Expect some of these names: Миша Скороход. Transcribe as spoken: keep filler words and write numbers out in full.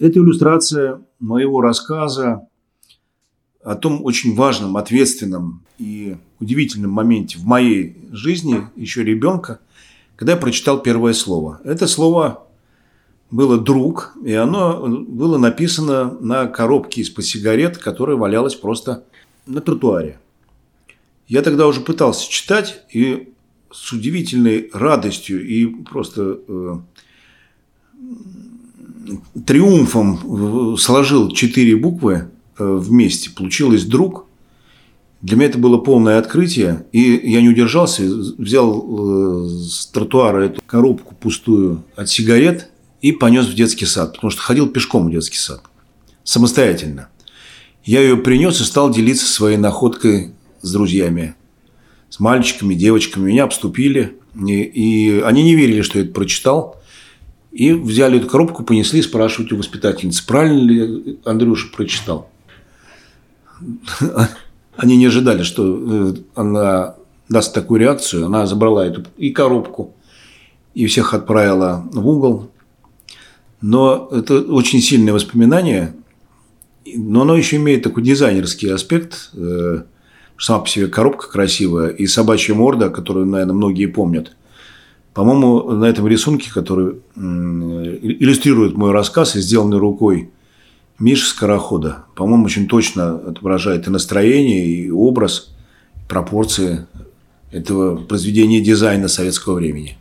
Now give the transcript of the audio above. Это иллюстрация моего рассказа о том очень важном, ответственном и удивительном моменте в моей жизни, еще ребенка, когда я прочитал первое слово. Это слово было «друг», и оно было написано на коробке из-под сигарет, которая валялась просто на тротуаре. Я тогда уже пытался читать, и с удивительной радостью и просто э, триумфом сложил четыре буквы э, вместе. Получилось «друг». Для меня это было полное открытие, и я не удержался, взял э, с тротуара эту коробку пустую от сигарет и понес в детский сад, потому что ходил пешком в детский сад, самостоятельно. Я ее принес и стал делиться своей находкой с друзьями, с мальчиками, девочками. Меня обступили, и, и они не верили, что я это прочитал. И взяли эту коробку, понесли спрашивать у воспитательницы, правильно ли Андрюша прочитал. Они не ожидали, что она даст такую реакцию. Она забрала эту и коробку, и всех отправила в угол. Но это очень сильное воспоминание, но оно еще имеет такой дизайнерский аспект. Сама по себе коробка красивая и собачья морда, которую, наверное, многие помнят. По-моему, на этом рисунке, который иллюстрирует мой рассказ и сделанный рукой Миши Скорохода, по-моему, очень точно отображает и настроение, и образ, и пропорции этого произведения дизайна советского времени.